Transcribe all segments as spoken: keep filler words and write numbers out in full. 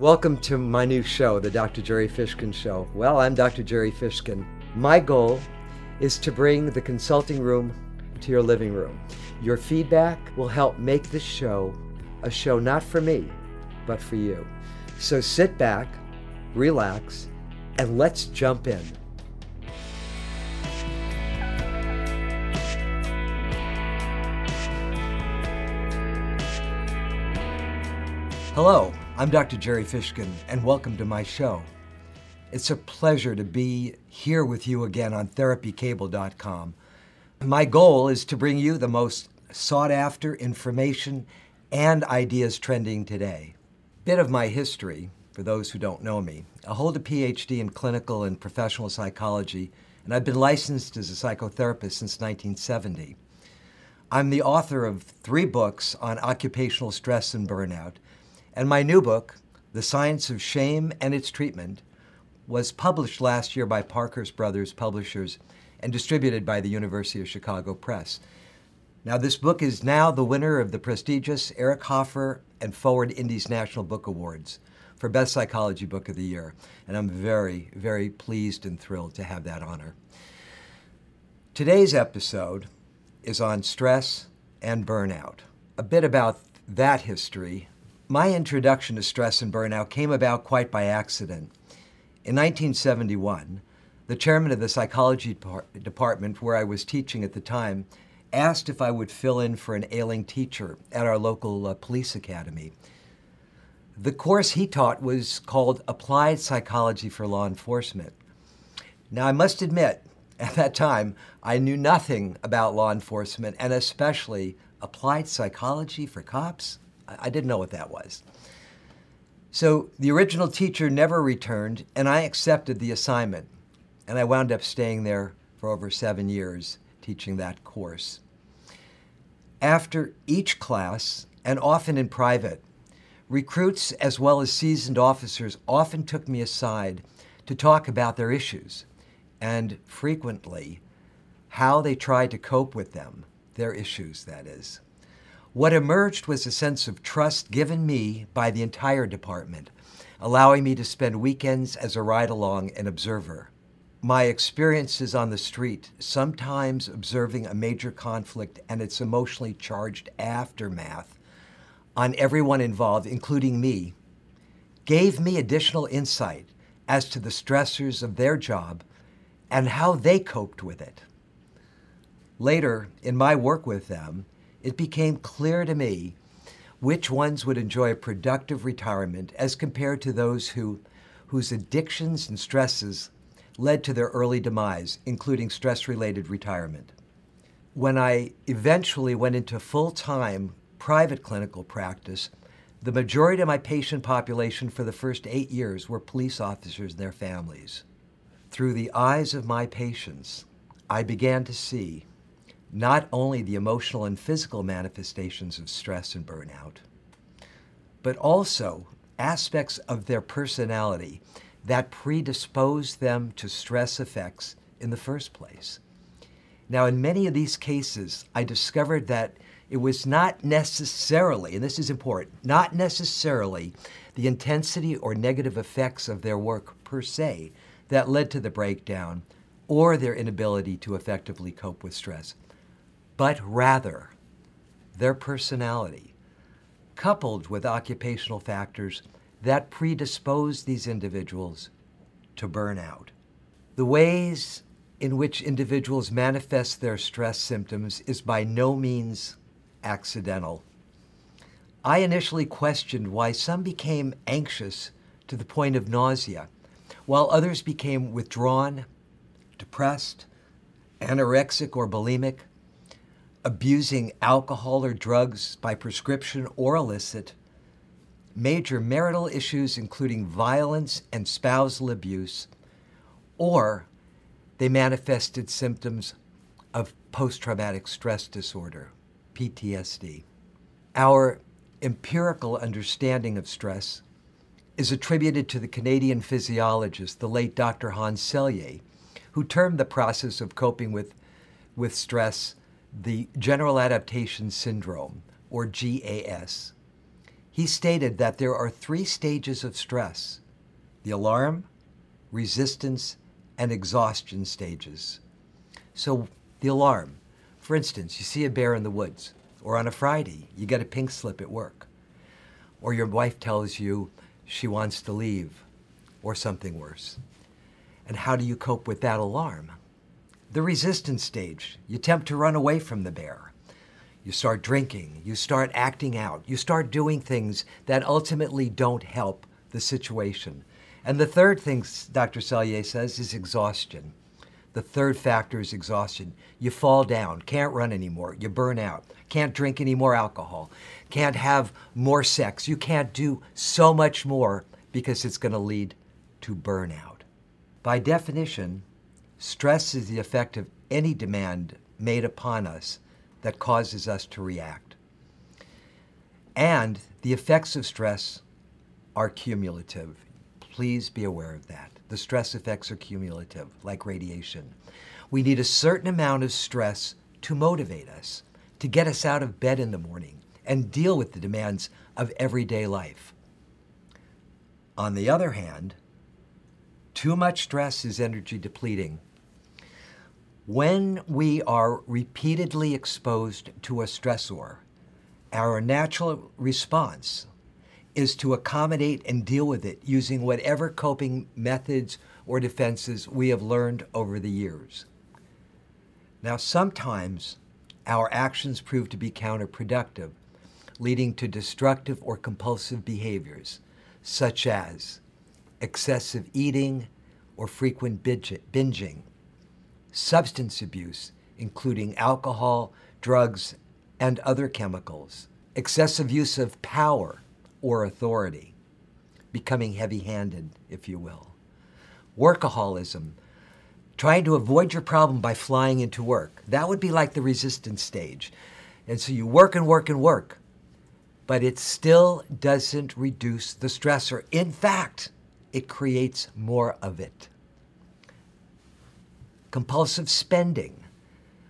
Welcome to my new show, the Doctor Jerry Fishkin Show. Well, I'm Doctor Jerry Fishkin. My goal is to bring the consulting room to your living room. Your feedback will help make this show a show not for me, but for you. So sit back, relax, and let's jump in. Hello, I'm Doctor Jerry Fishkin, and welcome to my show. It's a pleasure to be here with you again on Therapy Cable dot com. My goal is to bring you the most sought-after information and ideas trending today. Bit of my history, for those who don't know me. I hold a P H D in clinical and professional psychology, and I've been licensed as a psychotherapist since nineteen seventy. I'm the author of three books on occupational stress and burnout, and my new book, The Science of Shame and Its Treatment, was published last year by Parker's Brothers Publishers and distributed by the University of Chicago Press. Now, this book is now the winner of the prestigious Eric Hoffer and Forward Indies National Book Awards for Best Psychology Book of the Year, and I'm very, very pleased and thrilled to have that honor. Today's episode is on stress and burnout. A bit about that history. My introduction to stress and burnout came about quite by accident. In nineteen seventy-one, the chairman of the psychology department where I was teaching at the time asked if I would fill in for an ailing teacher at our local uh, police academy. The course he taught was called Applied Psychology for Law Enforcement. Now, I must admit, at that time, I knew nothing about law enforcement, and especially applied psychology for cops. I didn't know what that was. So the original teacher never returned, and I accepted the assignment, and I wound up staying there for over seven years teaching that course. After each class, and often in private, recruits as well as seasoned officers often took me aside to talk about their issues and frequently how they tried to cope with them, their issues, that is. What emerged was a sense of trust given me by the entire department, allowing me to spend weekends as a ride-along and observer. My experiences on the street, sometimes observing a major conflict and its emotionally charged aftermath on everyone involved, including me, gave me additional insight as to the stressors of their job and how they coped with it. Later, in my work with them, it became clear to me which ones would enjoy a productive retirement as compared to those who, whose addictions and stresses led to their early demise, including stress-related retirement. When I eventually went into full-time private clinical practice, the majority of my patient population for the first eight years were police officers and their families. Through the eyes of my patients, I began to see not only the emotional and physical manifestations of stress and burnout, but also aspects of their personality that predispose them to stress effects in the first place. Now, in many of these cases, I discovered that it was not necessarily, and this is important, not necessarily the intensity or negative effects of their work per se that led to the breakdown or their inability to effectively cope with stress, but rather their personality, coupled with occupational factors that predispose these individuals to burnout. The ways in which individuals manifest their stress symptoms is by no means accidental. I initially questioned why some became anxious to the point of nausea, while others became withdrawn, depressed, anorexic or bulimic, abusing alcohol or drugs by prescription or illicit, major marital issues including violence and spousal abuse, or they manifested symptoms of post-traumatic stress disorder, P T S D. Our empirical understanding of stress is attributed to the Canadian physiologist, the late Doctor Hans Selye, who termed the process of coping with, with stress the General Adaptation Syndrome, or G A S. He stated that there are three stages of stress: the alarm, resistance, and exhaustion stages. So the alarm, for instance, you see a bear in the woods, or on a Friday, you get a pink slip at work, or your wife tells you she wants to leave, or something worse. And how do you cope with that alarm? The resistance stage, you attempt to run away from the bear. You start drinking, you start acting out, you start doing things that ultimately don't help the situation. And the third thing Doctor Selye says is exhaustion. The third factor is exhaustion. You fall down, can't run anymore, you burn out, can't drink any more alcohol, can't have more sex, you can't do so much more because it's going to lead to burnout. By definition, stress is the effect of any demand made upon us that causes us to react. And the effects of stress are cumulative. Please be aware of that. The stress effects are cumulative, like radiation. We need a certain amount of stress to motivate us, to get us out of bed in the morning and deal with the demands of everyday life. On the other hand, too much stress is energy depleting. When we are repeatedly exposed to a stressor, our natural response is to accommodate and deal with it using whatever coping methods or defenses we have learned over the years. Now, sometimes our actions prove to be counterproductive, leading to destructive or compulsive behaviors, such as excessive eating or frequent binging, substance abuse, including alcohol, drugs, and other chemicals, excessive use of power or authority, becoming heavy-handed, if you will, workaholism, trying to avoid your problem by flying into work. That would be like the resistance stage. And so you work and work and work, but it still doesn't reduce the stressor. In fact, it creates more of it. Compulsive spending.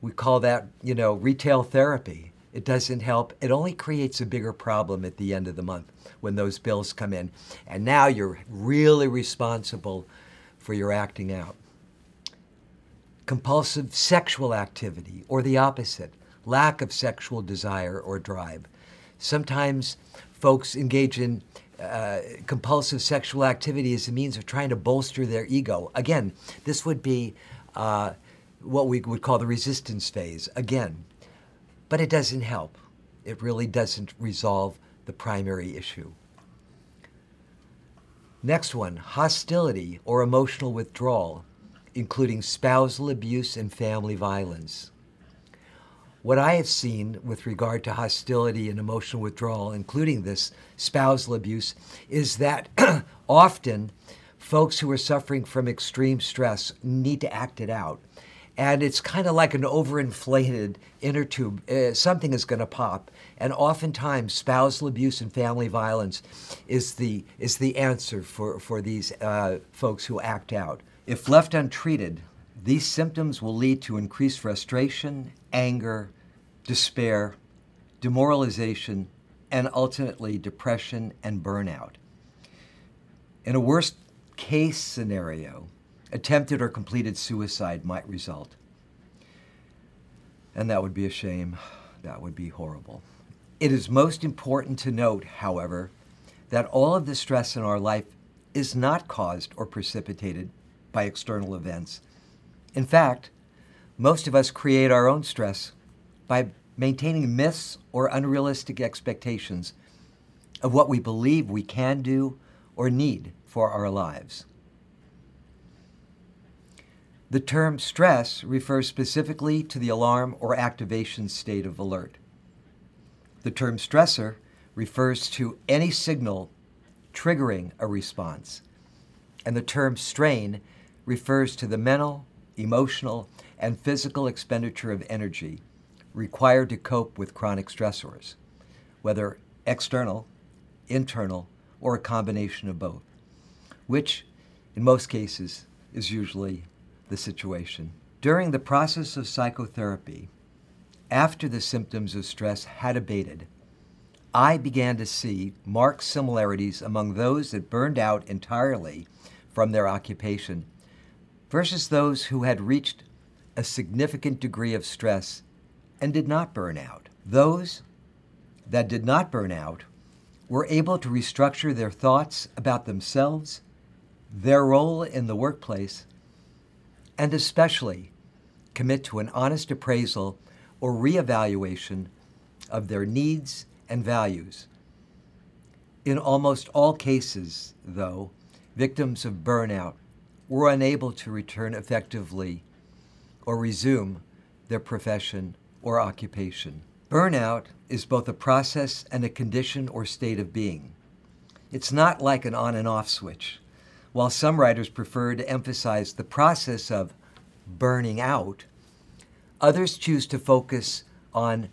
We call that, you know, retail therapy. It doesn't help. It only creates a bigger problem at the end of the month when those bills come in. And now you're really responsible for your acting out. Compulsive sexual activity, or the opposite, lack of sexual desire or drive. Sometimes folks engage in uh, compulsive sexual activity as a means of trying to bolster their ego. Again, this would be Uh, what we would call the resistance phase, again. But it doesn't help. It really doesn't resolve the primary issue. Next one, hostility or emotional withdrawal, including spousal abuse and family violence. What I have seen with regard to hostility and emotional withdrawal, including this spousal abuse, is that often folks who are suffering from extreme stress need to act it out. And it's kind of like an overinflated inner tube. Uh, something is going to pop. And oftentimes, spousal abuse and family violence is the is the answer for, for these uh, folks who act out. If left untreated, these symptoms will lead to increased frustration, anger, despair, demoralization, and ultimately depression and burnout. In a worse case scenario, attempted or completed suicide might result. And that would be a shame. That would be horrible. It is most important to note, however, that all of the stress in our life is not caused or precipitated by external events. In fact, most of us create our own stress by maintaining myths or unrealistic expectations of what we believe we can do or need for our lives. The term stress refers specifically to the alarm or activation state of alert. The term stressor refers to any signal triggering a response. And the term strain refers to the mental, emotional, and physical expenditure of energy required to cope with chronic stressors, whether external, internal, or a combination of both, which, in most cases, is usually the situation. During the process of psychotherapy, after the symptoms of stress had abated, I began to see marked similarities among those that burned out entirely from their occupation versus those who had reached a significant degree of stress and did not burn out. Those that did not burn out were able to restructure their thoughts about themselves, their role in the workplace, and especially commit to an honest appraisal or reevaluation of their needs and values. In almost all cases, though, victims of burnout were unable to return effectively or resume their profession or occupation. Burnout is both a process and a condition or state of being. It's not like an on and off switch. While some writers prefer to emphasize the process of burning out, others choose to focus on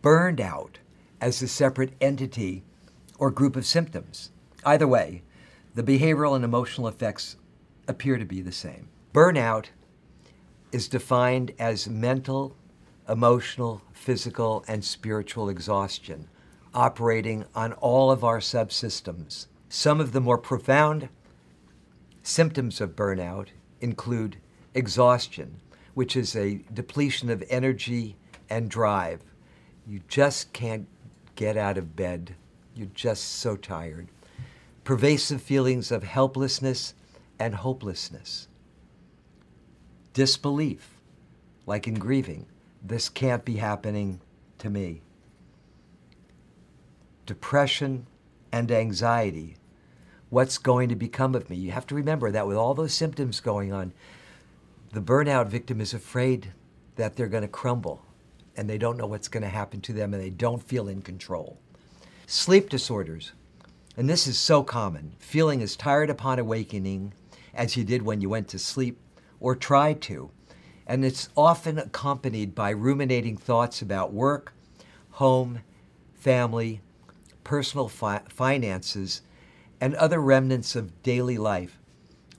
burned out as a separate entity or group of symptoms. Either way, the behavioral and emotional effects appear to be the same. Burnout is defined as mental, emotional, physical, and spiritual exhaustion operating on all of our subsystems. Some of the more profound symptoms of burnout include exhaustion, which is a depletion of energy and drive. You just can't get out of bed. You're just so tired. Pervasive feelings of helplessness and hopelessness. Disbelief, like in grieving. This can't be happening to me. Depression and anxiety. What's going to become of me? You have to remember that with all those symptoms going on, the burnout victim is afraid that they're going to crumble and they don't know what's going to happen to them and they don't feel in control. Sleep disorders. And this is so common. Feeling as tired upon awakening as you did when you went to sleep or tried to. And it's often accompanied by ruminating thoughts about work, home, family, personal fi- finances, and other remnants of daily life,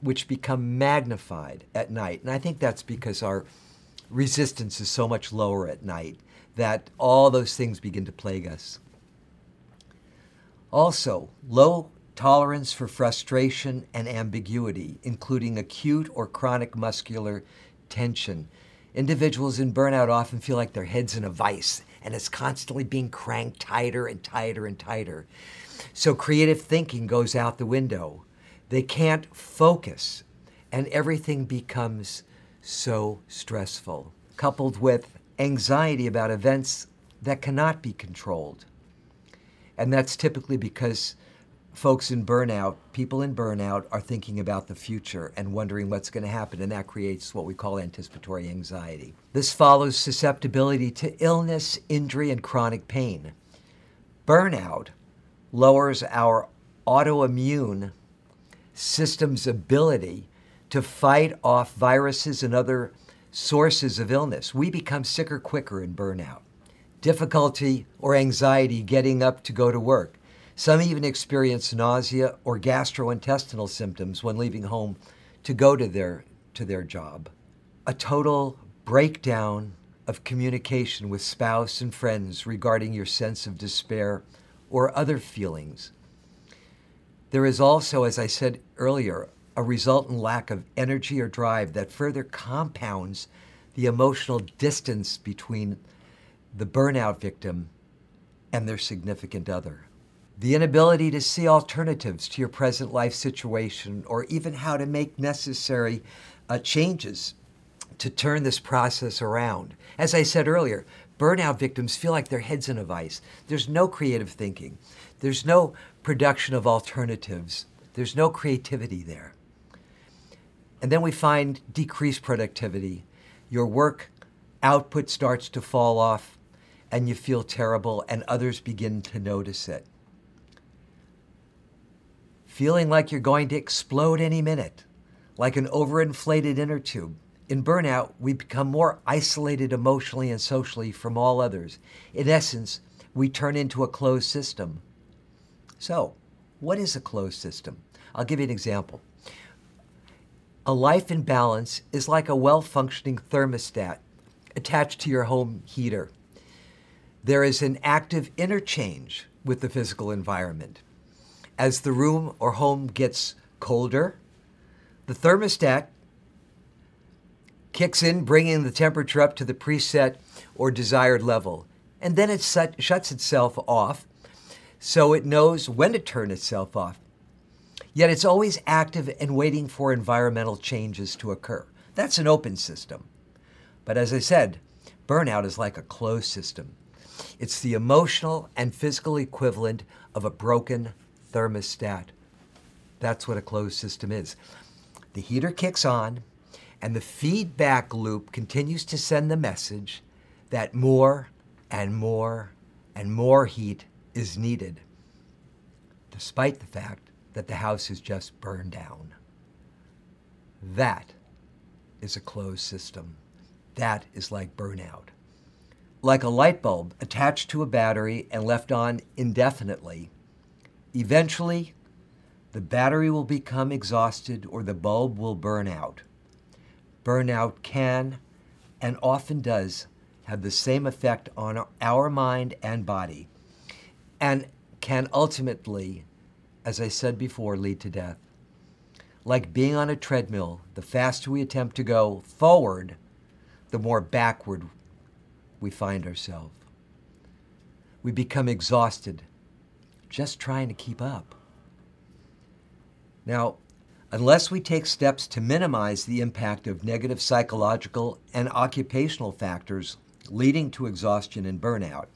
which become magnified at night. And I think that's because our resistance is so much lower at night that all those things begin to plague us. Also, low tolerance for frustration and ambiguity, including acute or chronic muscular tension. Individuals in burnout often feel like their head's in a vice and it's constantly being cranked tighter and tighter and tighter. So creative thinking goes out the window. They can't focus and everything becomes so stressful, coupled with anxiety about events that cannot be controlled. And that's typically because folks in burnout, people in burnout are thinking about the future and wondering what's going to happen, and that creates what we call anticipatory anxiety. This follows susceptibility to illness, injury, and chronic pain. Burnout lowers our autoimmune system's ability to fight off viruses and other sources of illness. We become sicker quicker in burnout. Difficulty or anxiety getting up to go to work. Some even experience nausea or gastrointestinal symptoms when leaving home to go to their, to their job. A total breakdown of communication with spouse and friends regarding your sense of despair or other feelings. There is also, as I said earlier, a resultant lack of energy or drive that further compounds the emotional distance between the burnout victim and their significant other. The inability to see alternatives to your present life situation or even how to make necessary uh, changes to turn this process around. As I said earlier, burnout victims feel like their head's in a vice. There's no creative thinking. There's no production of alternatives. There's no creativity there. And then we find decreased productivity. Your work output starts to fall off and you feel terrible and others begin to notice it. Feeling like you're going to explode any minute, like an overinflated inner tube. In burnout, we become more isolated emotionally and socially from all others. In essence, we turn into a closed system. So, what is a closed system? I'll give you an example. A life in balance is like a well-functioning thermostat attached to your home heater. There is an active interchange with the physical environment. As the room or home gets colder, the thermostat kicks in, bringing the temperature up to the preset or desired level. And then it shut, shuts itself off, so it knows when to turn itself off. Yet it's always active and waiting for environmental changes to occur. That's an open system. But as I said, burnout is like a closed system. It's the emotional and physical equivalent of a broken thermostat. That's what a closed system is. The heater kicks on, and the feedback loop continues to send the message that more and more and more heat is needed, despite the fact that the house is just burned down. That is a closed system. That is like burnout. Like a light bulb attached to a battery and left on indefinitely, eventually the battery will become exhausted or the bulb will burn out. Burnout can and often does have the same effect on our mind and body, and can ultimately, as I said before, lead to death. Like being on a treadmill, the faster we attempt to go forward, the more backward we find ourselves. We become exhausted just trying to keep up. Now, unless we take steps to minimize the impact of negative psychological and occupational factors leading to exhaustion and burnout,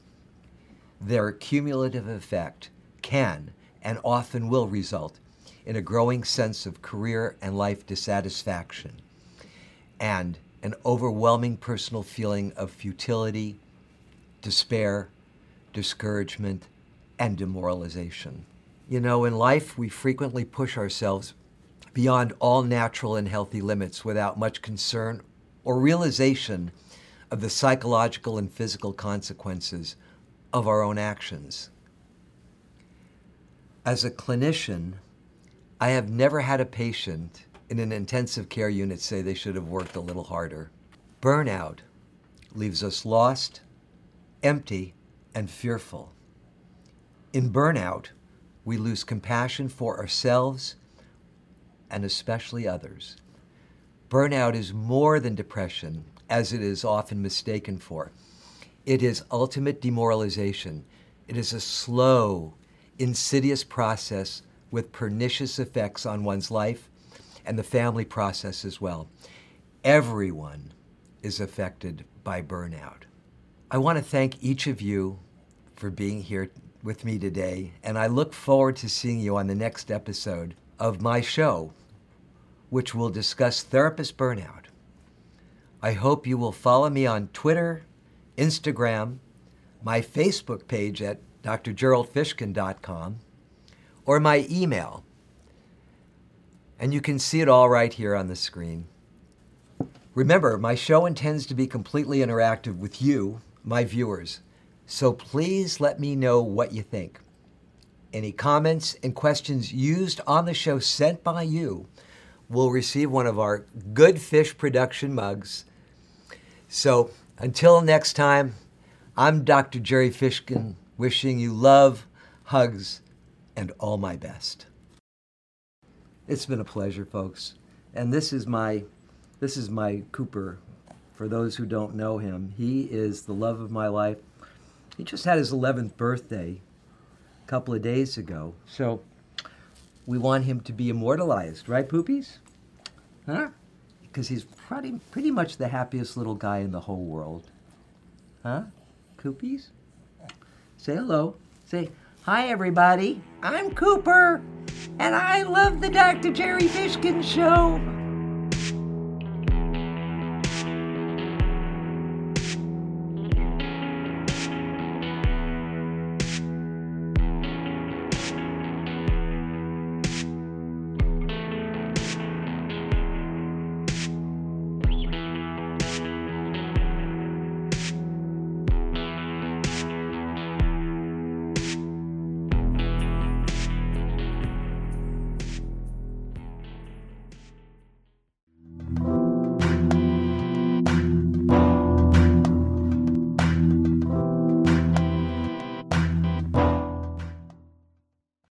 their cumulative effect can and often will result in a growing sense of career and life dissatisfaction and an overwhelming personal feeling of futility, despair, discouragement, and demoralization. You know, in life, we frequently push ourselves beyond all natural and healthy limits without much concern or realization of the psychological and physical consequences of our own actions. As a clinician, I have never had a patient in an intensive care unit say they should have worked a little harder. Burnout leaves us lost, empty, and fearful. In burnout, we lose compassion for ourselves and especially others. Burnout is more than depression, as it is often mistaken for. It is ultimate demoralization. It is a slow, insidious process with pernicious effects on one's life and the family process as well. Everyone is affected by burnout. I want to thank each of you for being here with me today, and I look forward to seeing you on the next episode of my show, which will discuss therapist burnout. I hope you will follow me on Twitter, Instagram, my Facebook page at d r gerald fishkin dot com, or my email. And you can see it all right here on the screen. Remember, my show intends to be completely interactive with you, my viewers, so please let me know what you think. Any comments and questions used on the show sent by you will receive one of our Good Fish production mugs. So until next time, I'm Doctor Gerry Fishkin, wishing you love, hugs, and all my best. It's been a pleasure, folks. And this is my, this is my Cooper. For those who don't know him, he is the love of my life. He just had his eleventh birthday a couple of days ago. So we want him to be immortalized, right, Poopies? Huh? Because he's pretty, pretty much the happiest little guy in the whole world. Huh? Coopies? Say hello. Say, hi, everybody. I'm Cooper, and I love the Doctor Gerry Fishkin Show.